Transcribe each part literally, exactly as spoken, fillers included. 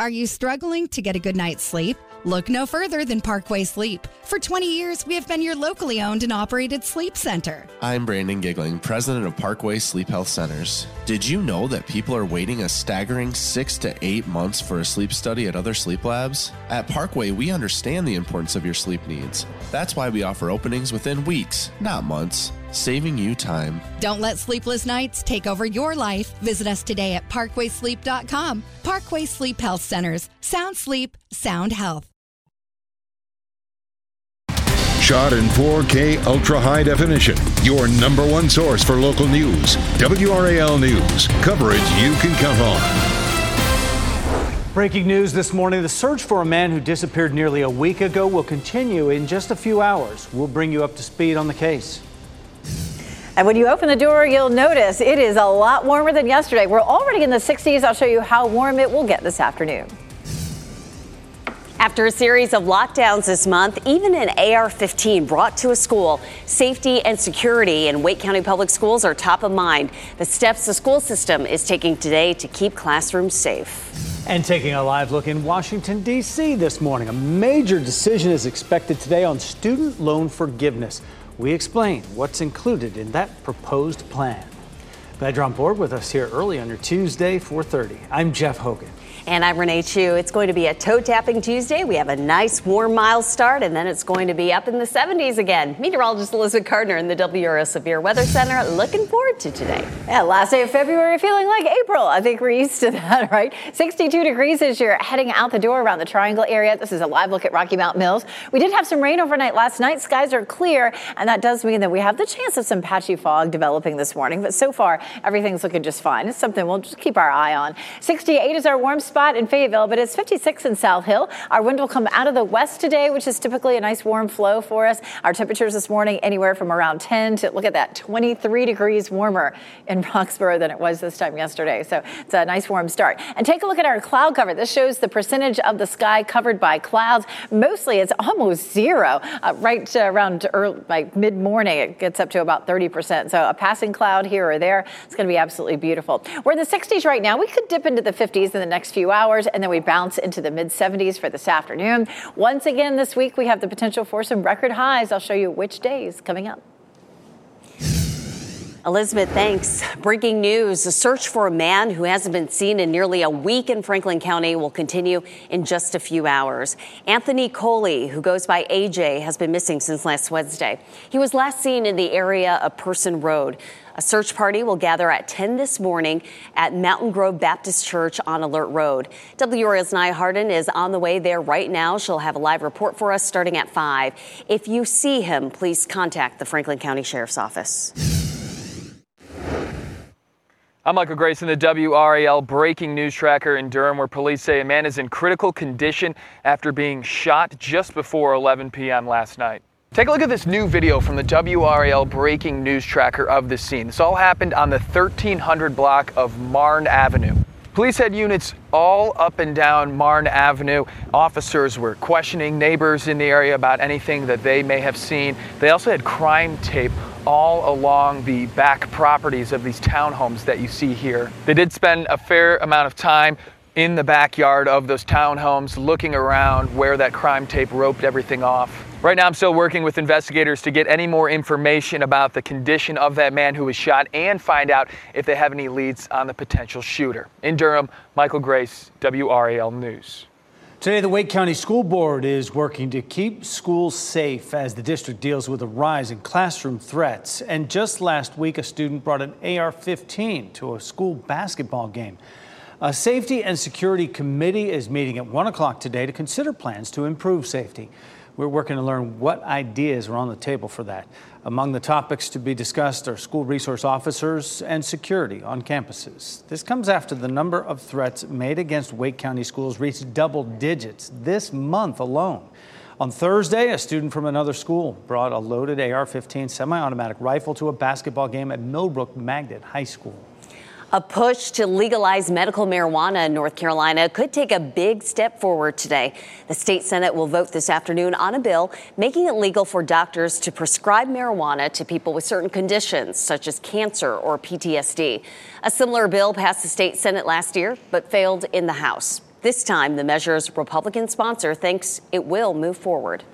Are you struggling to get a good night's sleep? Look no further than Parkway Sleep. For twenty years, we have been your locally owned and operated sleep center. I'm Brandon Gigling, president of Parkway Sleep Health Centers. Did you know that people are waiting a staggering six to eight months for a sleep study at other sleep labs? At Parkway, we understand the importance of your sleep needs. That's why we offer openings within weeks, not months, saving you time. Don't let sleepless nights take over your life. Visit us today at parkway sleep dot com. Parkway Sleep Health Centers. Sound sleep, sound health. Shot in four K ultra-high definition. Your number one source for local news. W R A L News. Coverage you can count on. Breaking news this morning, the search for a man who disappeared nearly a week ago will continue in just a few hours. We'll bring you up to speed on the case. And when you open the door, you'll notice it is a lot warmer than yesterday. We're already in the sixties. I'll show you how warm it will get this afternoon. After a series of lockdowns this month, even an A R fifteen brought to a school, safety and security in Wake County Public Schools are top of mind. The steps the school system is taking today to keep classrooms safe. And taking a live look in Washington, D C this morning, a major decision is expected today on student loan forgiveness. We explain what's included in that proposed plan. Glad you're on board with us here early on your Tuesday, four thirty. I'm Jeff Hogan. And I'm Renee Chu. It's going to be a toe-tapping Tuesday. We have a nice warm mild start, and then it's going to be up in the seventies again. Meteorologist Elizabeth Gardner in the W R A L Severe Weather Center. Looking forward to today. Yeah, last day of February, feeling like April. I think we're used to that, right? sixty-two degrees as you're heading out the door around the Triangle area. This is a live look at Rocky Mount Mills. We did have some rain overnight last night. Skies are clear, and that does mean that we have the chance of some patchy fog developing this morning. But so far, everything's looking just fine. It's something we'll just keep our eye on. sixty-eight is our warm spot in Fayetteville, but it's fifty-six in South Hill. Our wind will come out of the west today, which is typically a nice warm flow for us. Our temperatures this morning anywhere from around ten to, look at that, twenty-three degrees warmer in Roxborough than it was this time yesterday. So it's a nice warm start. And take a look at our cloud cover. This shows the percentage of the sky covered by clouds. Mostly it's almost zero. Uh, right uh, around early, like mid-morning, it gets up to about thirty percent. So a passing cloud here or there. It's going to be absolutely beautiful. We're in the sixties right now. We could dip into the fifties in the next few hours, and then we bounce into the mid-seventies for this afternoon. Once again, this week, we have the potential for some record highs. I'll show you which days coming up. Elizabeth, thanks. Breaking news, the search for a man who hasn't been seen in nearly a week in Franklin County will continue in just a few hours. Anthony Coley, who goes by A J, has been missing since last Wednesday. He was last seen in the area of Person Road. A search party will gather at ten this morning at Mountain Grove Baptist Church on Alert Road. W R A L's Nye Harden is on the way there right now. She'll have a live report for us starting at five. If you see him, please contact the Franklin County Sheriff's Office. I'm Michael Grace in the W R A L Breaking News Tracker in Durham, where police say a man is in critical condition after being shot just before eleven p.m. last night. Take a look at this new video from the W R A L Breaking News Tracker of this scene. This all happened on the thirteen hundred block of Marne Avenue. Police had units all up and down Marne Avenue. Officers were questioning neighbors in the area about anything that they may have seen. They also had crime tape all along the back properties of these townhomes that you see here. They did spend a fair amount of time in the backyard of those townhomes looking around where that crime tape roped everything off. Right now I'm still working with investigators to get any more information about the condition of that man who was shot and find out if they have any leads on the potential shooter. In Durham, Michael Grace, W R A L News. Today, the Wake County School Board is working to keep schools safe as the district deals with a rise in classroom threats. And just last week, a student brought an A R fifteen to a school basketball game. A Safety and Security Committee is meeting at one o'clock today to consider plans to improve safety. We're working to learn what ideas are on the table for that. Among the topics to be discussed are school resource officers and security on campuses. This comes after the number of threats made against Wake County schools reached double digits this month alone. On Thursday, a student from another school brought a loaded A R fifteen semi-automatic rifle to a basketball game at Millbrook Magnet High School. A push to legalize medical marijuana in North Carolina could take a big step forward today. The state Senate will vote this afternoon on a bill making it legal for doctors to prescribe marijuana to people with certain conditions, such as cancer or P T S D. A similar bill passed the state Senate last year, but failed in the House. This time, the measure's Republican sponsor thinks it will move forward.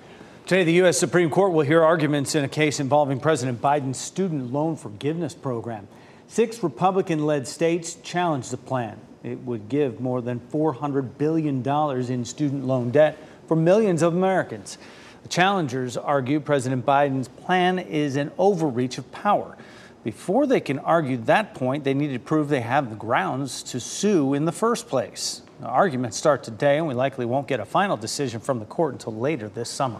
Today, the U S Supreme Court will hear arguments in a case involving President Biden's student loan forgiveness program. Six Republican-led states challenged the plan. It would give more than four hundred billion dollars in student loan debt for millions of Americans. The challengers argue President Biden's plan is an overreach of power. Before they can argue that point, they need to prove they have the grounds to sue in the first place. The arguments start today, and we likely won't get a final decision from the court until later this summer.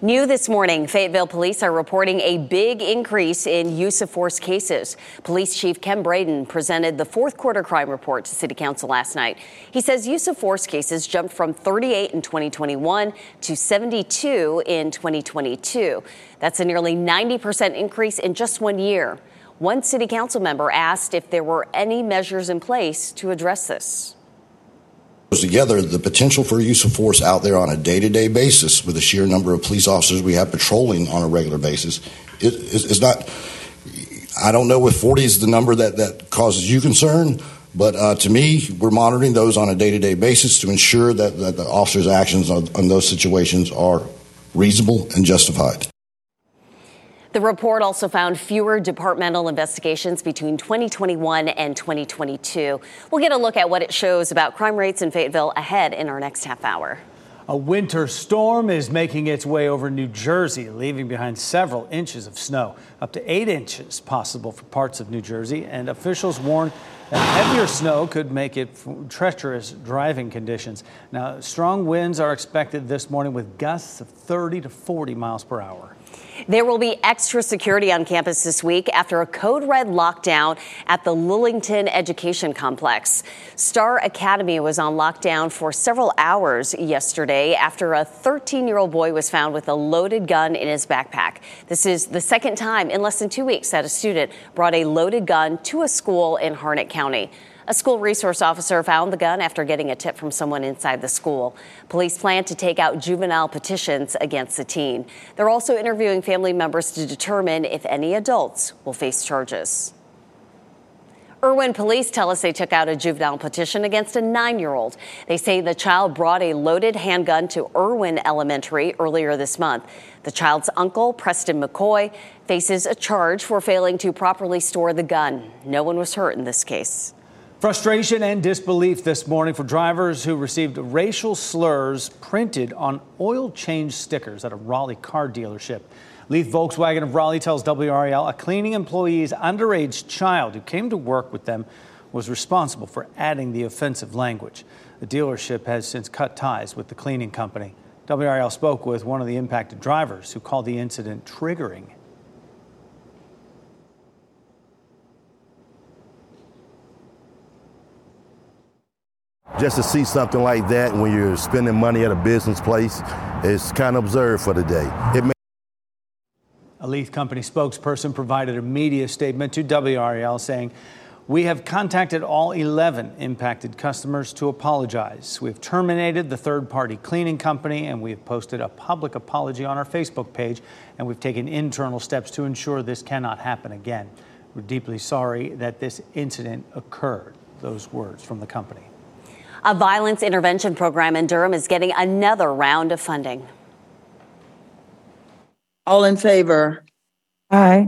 New this morning, Fayetteville police are reporting a big increase in use of force cases. Police Chief Ken Braden presented the fourth quarter crime report to City Council last night. He says use of force cases jumped from thirty-eight in twenty twenty-one to seventy-two in twenty twenty-two. That's a nearly ninety percent increase in just one year. One City Council member asked if there were any measures in place to address this. Together, the potential for use of force out there on a day-to-day basis with the sheer number of police officers we have patrolling on a regular basis it, it, it's not, I don't know if forty is the number that, that causes you concern, but uh, to me, we're monitoring those on a day-to-day basis to ensure that, that the officers' actions on, on those situations are reasonable and justified. The report also found fewer departmental investigations between twenty twenty-one and twenty twenty-two. We'll get a look at what it shows about crime rates in Fayetteville ahead in our next half hour. A winter storm is making its way over New Jersey, leaving behind several inches of snow, up to eight inches possible for parts of New Jersey, and officials warn that heavier snow could make it treacherous driving conditions. Now, strong winds are expected this morning with gusts of thirty to forty miles per hour. There will be extra security on campus this week after a code red lockdown at the Lillington Education Complex. Star Academy was on lockdown for several hours yesterday after a thirteen-year-old boy was found with a loaded gun in his backpack. This is the second time in less than two weeks that a student brought a loaded gun to a school in Harnett County. A school resource officer found the gun after getting a tip from someone inside the school. Police plan to take out juvenile petitions against the teen. They're also interviewing family members to determine if any adults will face charges. Irwin police tell us they took out a juvenile petition against a nine-year-old. They say the child brought a loaded handgun to Irwin Elementary earlier this month. The child's uncle, Preston McCoy, faces a charge for failing to properly store the gun. No one was hurt in this case. Frustration and disbelief this morning for drivers who received racial slurs printed on oil change stickers at a Raleigh car dealership. Leith Volkswagen of Raleigh tells W R A L a cleaning employee's underage child who came to work with them was responsible for adding the offensive language. The dealership has since cut ties with the cleaning company. W R A L spoke with one of the impacted drivers who called the incident triggering. Just to see something like that when you're spending money at a business place is kind of absurd for the day. It may- a Leith company spokesperson provided a media statement to W R A L saying, "We have contacted all eleven impacted customers to apologize. We've terminated the third-party cleaning company, and we have posted a public apology on our Facebook page, and we've taken internal steps to ensure this cannot happen again. We're deeply sorry that this incident occurred." Those words from the company. A violence intervention program in Durham is getting another round of funding. All in favor? Aye.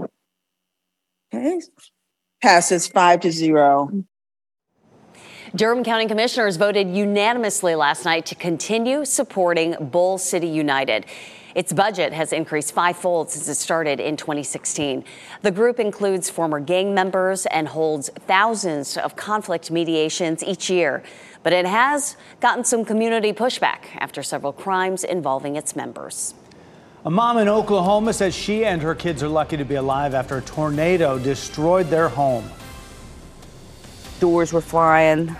Okay. Passes five to zero. Durham County Commissioners voted unanimously last night to continue supporting Bull City United. Its budget has increased fivefold since it started in twenty sixteen. The group includes former gang members and holds thousands of conflict mediations each year. But it has gotten some community pushback after several crimes involving its members. A mom in Oklahoma says she and her kids are lucky to be alive after a tornado destroyed their home. Doors were flying,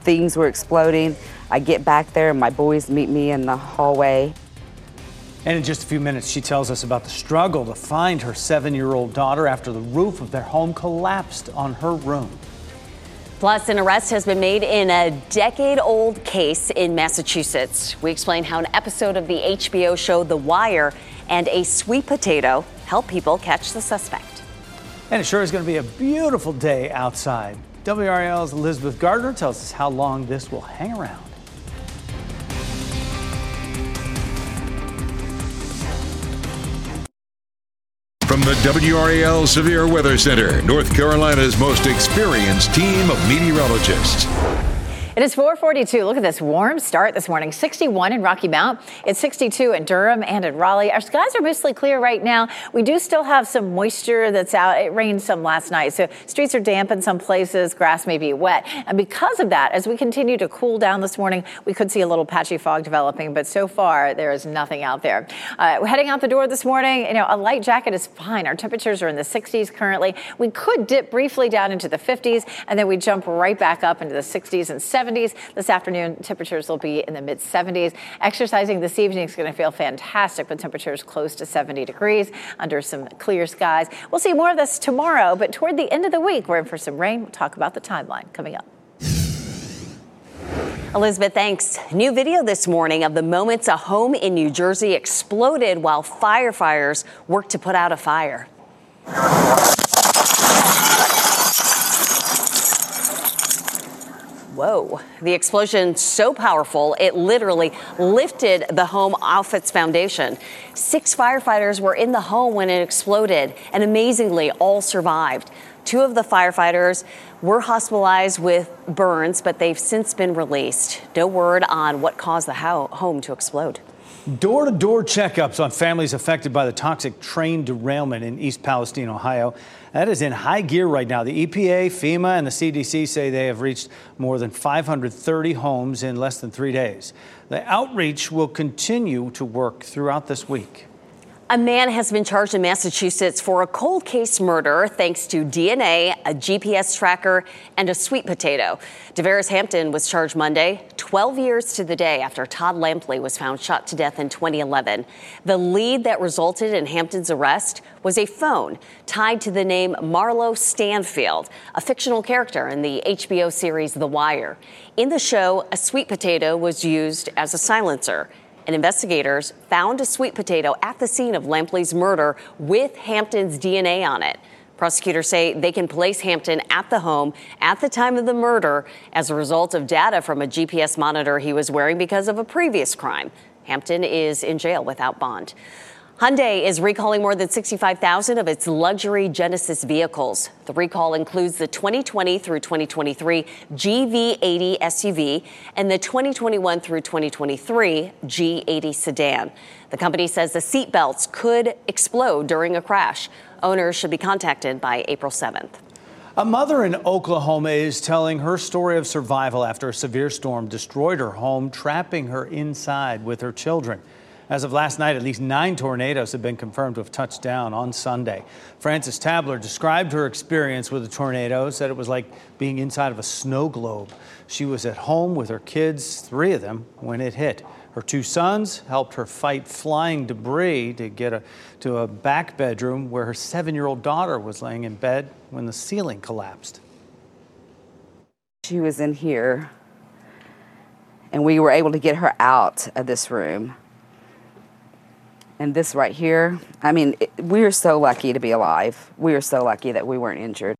things were exploding. I get back there and my boys meet me in the hallway. And in just a few minutes, she tells us about the struggle to find her seven-year-old daughter after the roof of their home collapsed on her room. Plus, an arrest has been made in a decade-old case in Massachusetts. We explain how an episode of the H B O show The Wire and a sweet potato help people catch the suspect. And it sure is going to be a beautiful day outside. W R A L's Elizabeth Gardner tells us how long this will hang around. From the W R A L Severe Weather Center, North Carolina's most experienced team of meteorologists. It is four forty-two. Look at this warm start this morning. sixty-one in Rocky Mount. It's sixty-two in Durham and in Raleigh. Our skies are mostly clear right now. We do still have some moisture that's out. It rained some last night, so streets are damp in some places. Grass may be wet. And because of that, as we continue to cool down this morning, we could see a little patchy fog developing, but so far there is nothing out there. Uh, we're heading out the door this morning. You know, a light jacket is fine. Our temperatures are in the sixties currently. We could dip briefly down into the fifties, and then we jump right back up into the sixties and seventies. This afternoon, temperatures will be in the mid-seventies. Exercising this evening is going to feel fantastic with temperatures close to seventy degrees under some clear skies. We'll see more of this tomorrow, but toward the end of the week, we're in for some rain. We'll talk about the timeline coming up. Elizabeth, thanks. New video this morning of the moments a home in New Jersey exploded while firefighters worked to put out a fire. Whoa. The explosion so powerful, it literally lifted the home off its foundation. Six firefighters were in the home when it exploded, and amazingly, all survived. Two of the firefighters were hospitalized with burns, but they've since been released. No word on what caused the home to explode. Door-to-door checkups on families affected by the toxic train derailment in East Palestine, Ohio. That is in high gear right now. The E P A, FEMA, and the C D C say they have reached more than five hundred thirty homes in less than three days. The outreach will continue to work throughout this week. A man has been charged in Massachusetts for a cold case murder thanks to D N A, a G P S tracker, and a sweet potato. DeVeres Hampton was charged Monday, twelve years to the day after Todd Lampley was found shot to death in twenty eleven. The lead that resulted in Hampton's arrest was a phone tied to the name Marlo Stanfield, a fictional character in the H B O series The Wire. In the show, a sweet potato was used as a silencer. And investigators found a sweet potato at the scene of Lampley's murder with Hampton's D N A on it. Prosecutors say they can place Hampton at the home at the time of the murder as a result of data from a G P S monitor he was wearing because of a previous crime. Hampton is in jail without bond. Hyundai is recalling more than sixty-five thousand of its luxury Genesis vehicles. The recall includes the twenty twenty through twenty twenty-three G V eighty S U V and the twenty twenty-one through twenty twenty-three G eighty sedan. The company says the seat belts could explode during a crash. Owners should be contacted by April seventh. A mother in Oklahoma is telling her story of survival after a severe storm destroyed her home, trapping her inside with her children. As of last night, at least nine tornadoes have been confirmed to have touched down on Sunday. Frances Tabler described her experience with the tornado, said it was like being inside of a snow globe. She was at home with her kids, three of them, when it hit. Her two sons helped her fight flying debris to get a, to a back bedroom where her seven-year-old daughter was laying in bed when the ceiling collapsed. She was in here, and we were able to get her out of this room. And this right here, I mean, it, we are so lucky to be alive. We are so lucky that we weren't injured.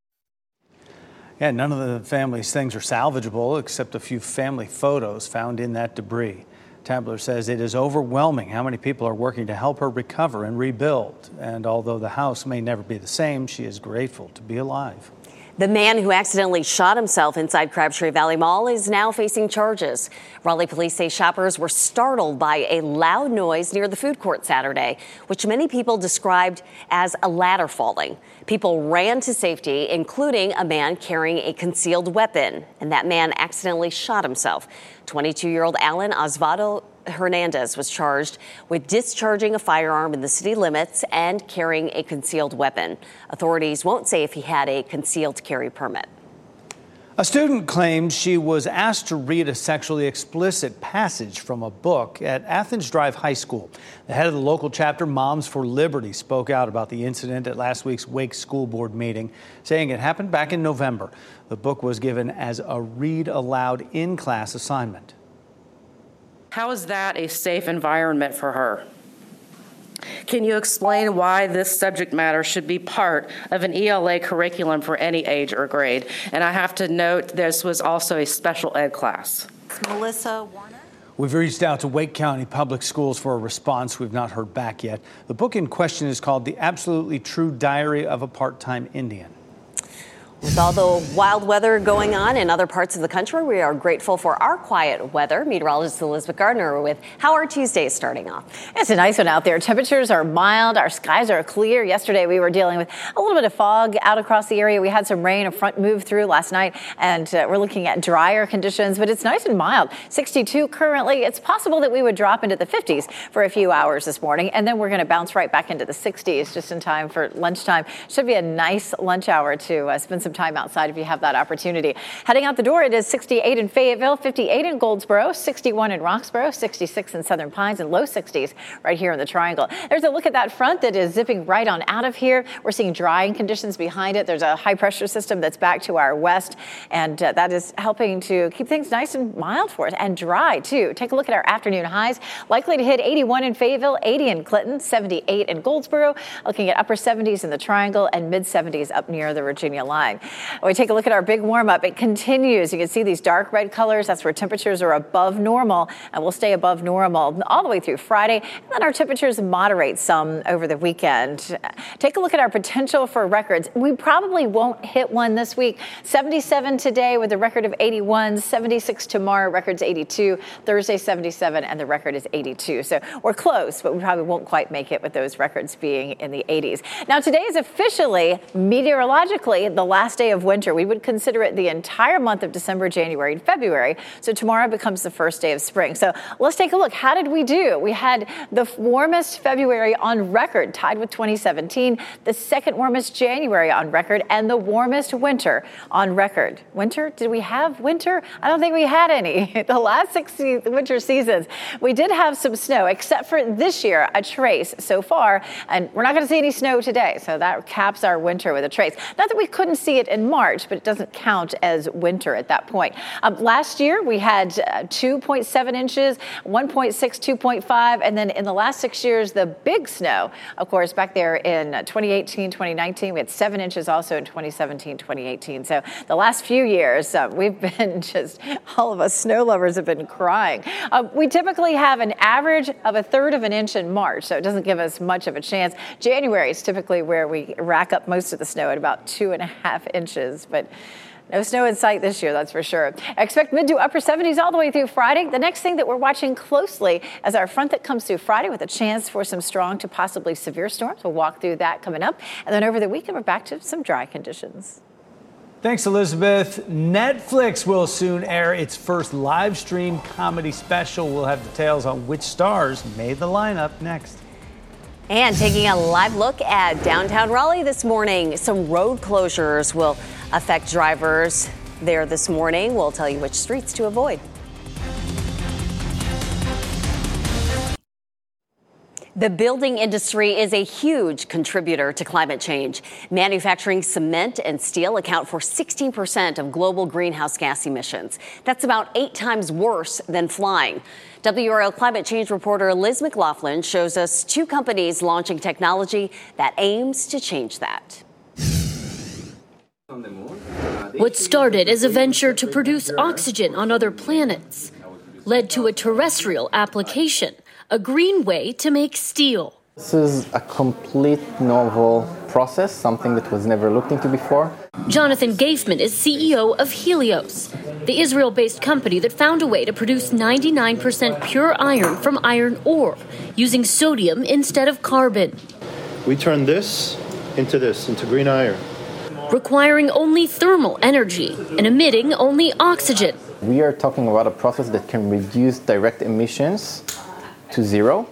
Yeah, none of the family's things are salvageable except a few family photos found in that debris. Tabler says it is overwhelming how many people are working to help her recover and rebuild. And although the house may never be the same, she is grateful to be alive. The man who accidentally shot himself inside Crabtree Valley Mall is now facing charges. Raleigh police say shoppers were startled by a loud noise near the food court Saturday, which many people described as a ladder falling. People ran to safety, including a man carrying a concealed weapon, and that man accidentally shot himself. twenty-two-year-old Alan Osvaldo Hernandez was charged with discharging a firearm in the city limits and carrying a concealed weapon. Authorities won't say if he had a concealed carry permit. A student claims she was asked to read a sexually explicit passage from a book at Athens Drive High School. The head of the local chapter, Moms for Liberty, spoke out about the incident at last week's Wake School Board meeting, saying it happened back in November. The book was given as a read aloud in-class assignment. How is that a safe environment for her? Can you explain why this subject matter should be part of an E L A curriculum for any age or grade? And I have to note this was also a special ed class. Melissa Warner. We've reached out to Wake County Public Schools for a response. We've not heard back yet. The book in question is called The Absolutely True Diary of a Part-Time Indian. With all the wild weather going on in other parts of the country, we are grateful for our quiet weather. Meteorologist Elizabeth Gardner with how our Tuesday is starting off. It's a nice one out there. Temperatures are mild. Our skies are clear. Yesterday, we were dealing with a little bit of fog out across the area. We had some rain. A front moved through last night, and uh, we're looking at drier conditions, but it's nice and mild. sixty-two currently. It's possible that we would drop into the fifties for a few hours this morning, and then we're going to bounce right back into the sixties just in time for lunchtime. Should be a nice lunch hour to uh, spend some time outside if you have that opportunity. Heading out the door, it is sixty-eight in Fayetteville, fifty-eight in Goldsboro, sixty-one in Roxborough, sixty-six in Southern Pines, and low sixties right here in the Triangle. There's a look at that front that is zipping right on out of here. We're seeing drying conditions behind it. There's a high pressure system that's back to our west, and uh, that is helping to keep things nice and mild for us and dry too. Take a look at our afternoon highs. Likely to hit eighty-one in Fayetteville, eighty in Clinton, seventy-eight in Goldsboro, looking at upper seventies in the Triangle and mid seventies up near the Virginia line. We take a look at our big warm up. It continues. You can see these dark red colors. That's where temperatures are above normal and will stay above normal all the way through Friday. And then our temperatures moderate some over the weekend. Take a look at our potential for records. We probably won't hit one this week. seventy-seven today with a record of eighty-one, seventy-six tomorrow, records eighty-two, Thursday seventy-seven, and the record is eighty-two. So we're close, but we probably won't quite make it with those records being in the eighties. Now, today is officially meteorologically the last day of winter. We would consider it the entire month of December, January, and February. So tomorrow becomes the first day of spring. So let's take a look. How did we do? We had the warmest February on record, tied with twenty seventeen, the second warmest January on record, and the warmest winter on record. Winter? Did we have winter? I don't think we had any. The last six winter seasons, we did have some snow, except for this year, a trace so far. And we're not going to see any snow today. So that caps our winter with a trace. Not that we couldn't see it in March, but it doesn't count as winter at that point. Um, last year, we had uh, two point seven inches, one point six, two point five, and then in the last six years, the big snow, of course, back there in twenty eighteen, twenty nineteen, we had seven inches also in twenty seventeen, twenty eighteen. So the last few years, uh, we've been just, all of us snow lovers have been crying. Uh, we typically have an average of a third of an inch in March, so it doesn't give us much of a chance. January is typically where we rack up most of the snow at about two and a half inches, but no snow in sight this year, that's for sure. Expect mid to upper seventies all the way through Friday. The next thing that we're watching closely is our front that comes through Friday with a chance for some strong to possibly severe storms. We'll walk through that coming up. And then over the weekend, we're back to some dry conditions. Thanks, Elizabeth. Netflix will soon air its first live stream comedy special. We'll have details on which stars made the lineup next. And taking a live look at downtown Raleigh this morning, some road closures will affect drivers there this morning. We'll tell you which streets to avoid. The building industry is a huge contributor to climate change. Manufacturing cement and steel account for sixteen percent of global greenhouse gas emissions. That's about eight times worse than flying. W R A L climate change reporter Liz McLaughlin shows us two companies launching technology that aims to change that. What started as a venture to produce oxygen on other planets led to a terrestrial application. A green way to make steel. This is a complete novel process, something that was never looked into before. Jonathan Gaifman is C E O of Helios, the Israel-based company that found a way to produce ninety-nine percent pure iron from iron ore, using sodium instead of carbon. We turn this into this, into green iron. Requiring only thermal energy and emitting only oxygen. We are talking about a process that can reduce direct emissions to zero.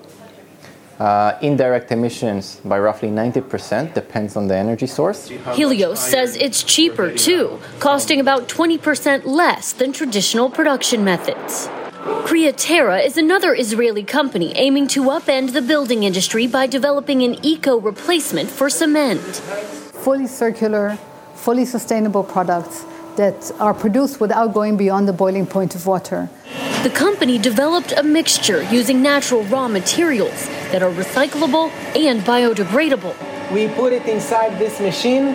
Uh, indirect emissions by roughly ninety percent, depends on the energy source. Helios says it's cheaper too, costing about twenty percent less than traditional production methods. Createra is another Israeli company aiming to upend the building industry by developing an eco replacement for cement. Fully circular, fully sustainable products that are produced without going beyond the boiling point of water. The company developed a mixture using natural raw materials that are recyclable and biodegradable. We put it inside this machine.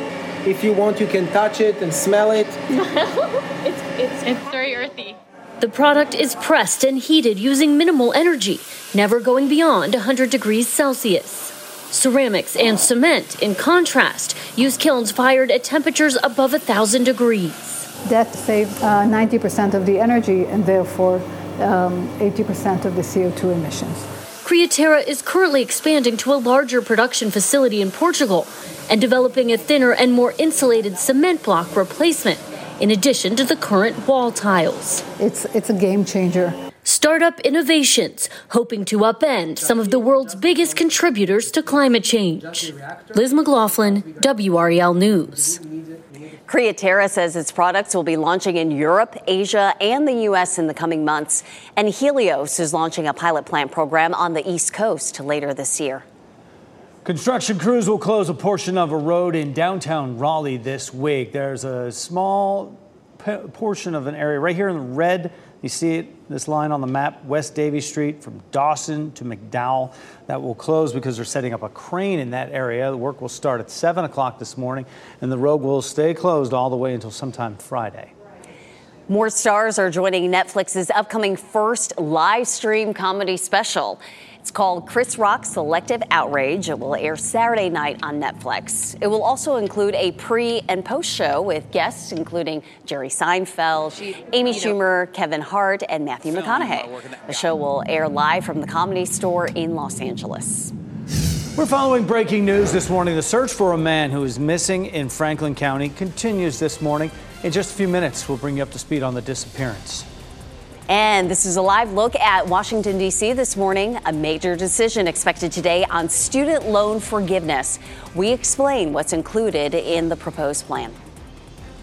If you want, you can touch it and smell it. it's, it's, it's very earthy. The product is pressed and heated using minimal energy, never going beyond one hundred degrees Celsius. Ceramics and cement, in contrast, use kilns fired at temperatures above one thousand degrees. That saves uh, ninety percent of the energy and therefore um, eighty percent of the C O two emissions. Createra is currently expanding to a larger production facility in Portugal and developing a thinner and more insulated cement block replacement, in addition to the current wall tiles. It's, it's a game changer. Startup innovations, hoping to upend some of the world's biggest contributors to climate change. Liz McLaughlin, W R A L News. Createra says its products will be launching in Europe, Asia, and the U S in the coming months. And Helios is launching a pilot plant program on the East Coast later this year. Construction crews will close a portion of a road in downtown Raleigh this week. There's a small p- portion of an area right here in the red. You see it, this line on the map, West Davie Street from Dawson to McDowell. That will close because they're setting up a crane in that area. The work will start at seven o'clock this morning, and the road will stay closed all the way until sometime Friday. More stars are joining Netflix's upcoming first live stream comedy special. It's called Chris Rock's Selective Outrage. It will air Saturday night on Netflix. It will also include a pre- and post-show with guests including Jerry Seinfeld, Amy Schumer, Kevin Hart, and Matthew McConaughey. The show will air live from the Comedy Store in Los Angeles. We're following breaking news this morning. The search for a man who is missing in Franklin County continues this morning. In just a few minutes, we'll bring you up to speed on the disappearance. And this is a live look at Washington, D C this morning. A major decision expected today on student loan forgiveness. We explain what's included in the proposed plan.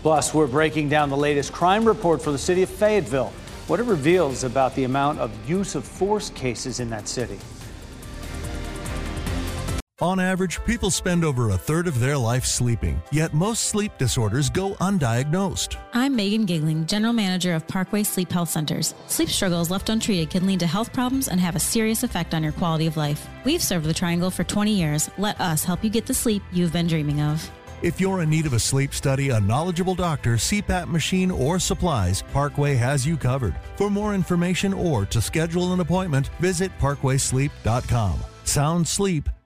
Plus, we're breaking down the latest crime report for the city of Fayetteville, what it reveals about the amount of use of force cases in that city. On average, people spend over a third of their life sleeping, yet most sleep disorders go undiagnosed. I'm Megan Gigling, General Manager of Parkway Sleep Health Centers. Sleep struggles left untreated can lead to health problems and have a serious effect on your quality of life. We've served the Triangle for twenty years. Let us help you get the sleep you've been dreaming of. If you're in need of a sleep study, a knowledgeable doctor, C PAP machine, or supplies, Parkway has you covered. For more information or to schedule an appointment, visit parkway sleep dot com. Sound sleep.